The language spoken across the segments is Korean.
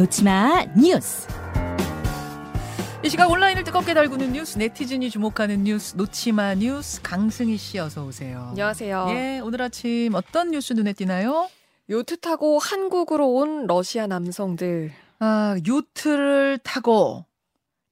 놓치마 뉴스. 이 시각 온라인을 뜨겁게 달구는 뉴스, 네티즌이 주목하는 뉴스, 놓치마 뉴스. 강승희 씨 어서 오세요. 안녕하세요. 예, 오늘 아침 어떤 뉴스 눈에 띄나요? 요트 타고 한국으로 온 러시아 남성들. 아, 요트를 타고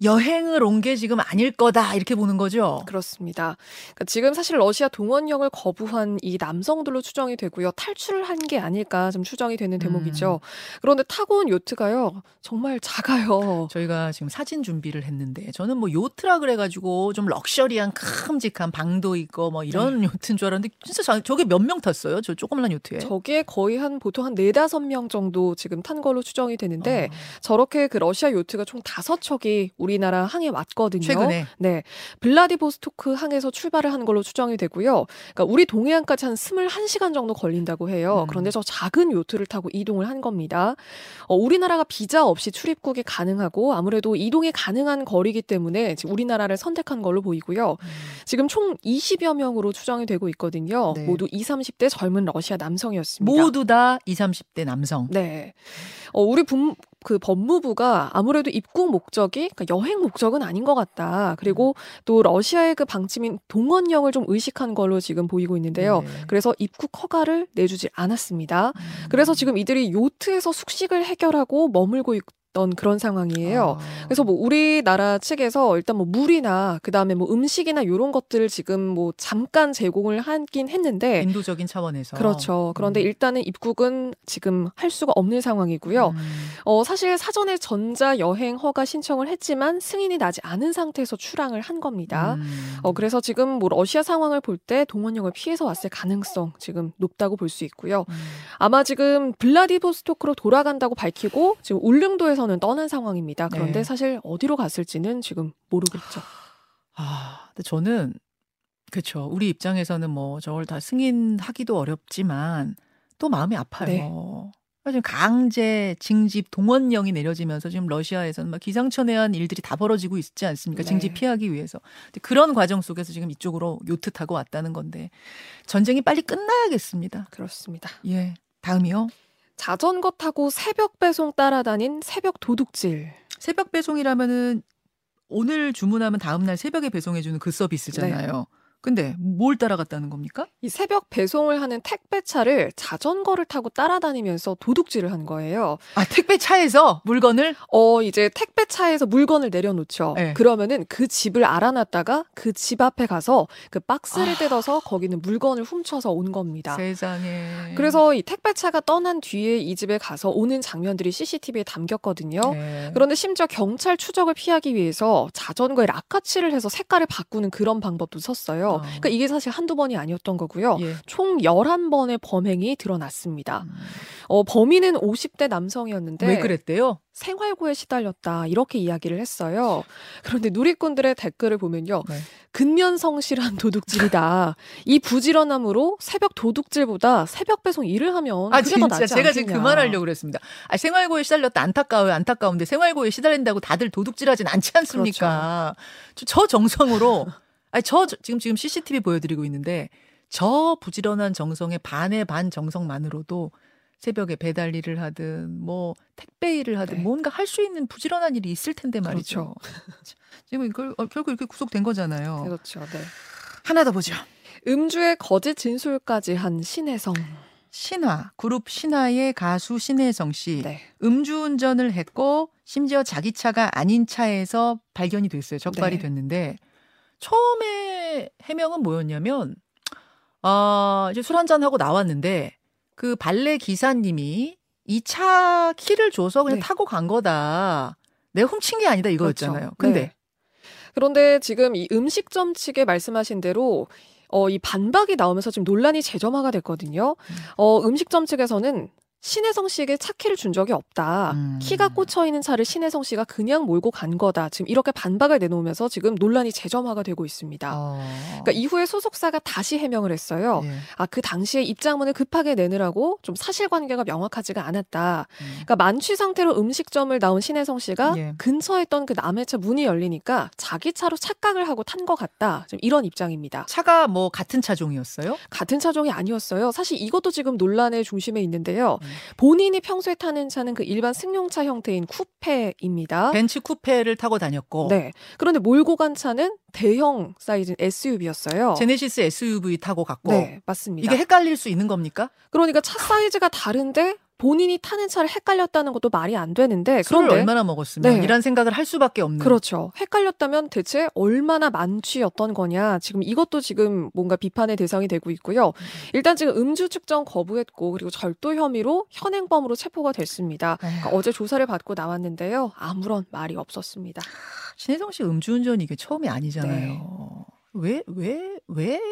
여행을 온 게 지금 아닐 거다 이렇게 보는 거죠? 그렇습니다. 그러니까 지금 사실 러시아 동원령을 거부한 이 남성들로 추정이 되고요. 탈출을 한 게 아닐까 좀 추정이 되는 대목이죠. 그런데 타고 온 요트가요. 정말 작아요. 저희가 지금 사진 준비를 했는데 저는 뭐 요트라 그래가지고 좀 럭셔리한 큼직한 방도 있고 뭐 이런 요트인 줄 알았는데 진짜 저게 몇 명 탔어요? 저 조그만한 요트에? 저게 거의 한 보통 한 4-5명 정도 지금 탄 걸로 추정이 되는데 저렇게 그 러시아 요트가 총 5척이 우리나라 항에 왔거든요. 최근에. 네. 블라디보스토크 항에서 출발을 한 걸로 추정이 되고요. 그러니까 우리 동해안까지 한 21시간 정도 걸린다고 해요. 그런데 저 작은 요트를 타고 이동을 한 겁니다. 우리나라가 비자 없이 출입국이 가능하고 아무래도 이동이 가능한 거리이기 때문에 지금 우리나라를 선택한 걸로 보이고요. 지금 총 20여 명으로 추정이 되고 있거든요. 네. 모두 20, 30대 젊은 러시아 남성이었습니다. 모두 다 20, 30대 남성. 네. 우리 그 법무부가 아무래도 입국 목적이 그러니까 여행 목적은 아닌 것 같다. 그리고 또 러시아의 그 방침인 동원령을 좀 의식한 걸로 지금 보이고 있는데요. 네. 그래서 입국 허가를 내주지 않았습니다. 그래서 지금 이들이 요트에서 숙식을 해결하고 머물고 있던 그런 상황이에요. 그래서 뭐 우리나라 측에서 일단 뭐 물이나 그 다음에 뭐 음식이나 이런 것들을 지금 뭐 잠깐 제공을 하긴 했는데 인도적인 차원에서 그렇죠. 그런데 일단은 입국은 지금 할 수가 없는 상황이고요. 사실 사전에 전자 여행 허가 신청을 했지만 승인이 나지 않은 상태에서 출항을 한 겁니다. 그래서 지금 뭐 러시아 상황을 볼 때 동원령을 피해서 왔을 가능성 지금 높다고 볼 수 있고요. 아마 지금 블라디보스토크로 돌아간다고 밝히고 지금 울릉도에서 는 떠난 상황입니다. 그런데 네. 사실 어디로 갔을지는 지금 모르겠죠. 아, 근데 저는 그렇죠. 우리 입장에서는 뭐 저걸 다 승인하기도 어렵지만 또 마음이 아파요. 네. 지금 강제 징집 동원령이 내려지면서 지금 러시아에서는 막 기상천외한 일들이 다 벌어지고 있지 않습니까? 네. 징집 피하기 위해서. 근데 그런 과정 속에서 지금 이쪽으로 요트 타고 왔다는 건데 전쟁이 빨리 끝나야겠습니다. 그렇습니다. 예, 다음이요. 자전거 타고 새벽 배송 따라다닌 새벽 도둑질. 새벽 배송이라면은 오늘 주문하면 다음 날 새벽에 배송해주는 그 서비스잖아요. 네. 근데 뭘 따라갔다는 겁니까? 이 새벽 배송을 하는 택배차를 자전거를 타고 따라다니면서 도둑질을 한 거예요. 아, 택배차에서 물건을? 이제 택배차에서 물건을 내려놓죠. 네. 그러면은 그 집을 알아놨다가 그 집 앞에 가서 그 박스를 뜯어서 거기는 물건을 훔쳐서 온 겁니다. 세상에. 그래서 이 택배차가 떠난 뒤에 이 집에 가서 오는 장면들이 CCTV에 담겼거든요. 네. 그런데 심지어 경찰 추적을 피하기 위해서 자전거에 락카치를 해서 색깔을 바꾸는 그런 방법도 썼어요. 그러니까 이게 사실 한두 번이 아니었던 거고요. 예. 총 11번의 범행이 드러났습니다. 범인은 50대 남성이었는데 왜 그랬대요? 생활고에 시달렸다 이렇게 이야기를 했어요. 그런데 누리꾼들의 댓글을 보면요. 네. 근면성실한 도둑질이다. 이 부지런함으로 새벽 도둑질보다 새벽 배송 일을 하면 그게 진짜 더 낫지 않겠냐. 제가 지금 그 말하려고 그랬습니다. 생활고에 시달렸다 안타까워요. 안타까운데 생활고에 시달린다고 다들 도둑질하진 않지 않습니까? 그렇죠. 저 정성으로 지금 CCTV 보여드리고 있는데 저 부지런한 정성의 반의 반 정성만으로도 새벽에 배달 일을 하든 뭐 택배 일을 하든 네. 뭔가 할 수 있는 부지런한 일이 있을 텐데 말이죠. 그렇죠. 지금 이걸 결국 이렇게 구속된 거잖아요. 그렇죠. 네. 하나 더 보죠. 음주의 거짓 진술까지 한 신혜성. 신화, 그룹 신화의 가수 신혜성 씨. 네. 음주운전을 했고 심지어 자기 차가 아닌 차에서 발견이 됐어요. 적발이 네. 됐는데 처음에 해명은 뭐였냐면 이제 술 한잔 하고 나왔는데 그 발레 기사님이 이 차 키를 줘서 그냥 네. 타고 간 거다. 내가 훔친 게 아니다 이거였잖아요. 그렇죠. 근데 네. 그런데 지금 이 음식점 측에 말씀하신 대로 이 반박이 나오면서 지금 논란이 재점화가 됐거든요. 음식점 측에서는 신혜성 씨에게 차 키를 준 적이 없다. 키가 꽂혀있는 차를 신혜성 씨가 그냥 몰고 간 거다. 지금 이렇게 반박을 내놓으면서 지금 논란이 재점화가 되고 있습니다. 그러니까 이후에 소속사가 다시 해명을 했어요. 예. 그 당시에 입장문을 급하게 내느라고 좀 사실관계가 명확하지가 않았다. 그러니까 만취 상태로 음식점을 나온 신혜성 씨가 예. 근처에 있던 그 남의 차 문이 열리니까 자기 차로 착각을 하고 탄 것 같다. 지금 이런 입장입니다. 차가 뭐 같은 차종이었어요? 같은 차종이 아니었어요. 사실 이것도 지금 논란의 중심에 있는데요. 본인이 평소에 타는 차는 그 일반 승용차 형태인 쿠페입니다. 벤츠 쿠페를 타고 다녔고. 네. 그런데 몰고 간 차는 대형 사이즈인 SUV였어요. 제네시스 SUV 타고 갔고. 네, 맞습니다. 이게 헷갈릴 수 있는 겁니까? 그러니까 차 사이즈가 다른데 본인이 타는 차를 헷갈렸다는 것도 말이 안 되는데. 술을 얼마나 먹었으면 네. 이란 생각을 할 수밖에 없는. 그렇죠. 헷갈렸다면 대체 얼마나 만취였던 거냐. 지금 이것도 지금 뭔가 비판의 대상이 되고 있고요. 일단 지금 음주 측정 거부했고 그리고 절도 혐의로 현행범으로 체포가 됐습니다. 그러니까 어제 조사를 받고 나왔는데요. 아무런 말이 없었습니다. 신혜성 씨 음주운전 이게 처음이 아니잖아요. 왜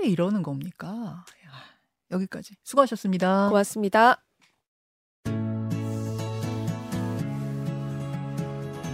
이러는 겁니까? 여기까지. 수고하셨습니다. 고맙습니다.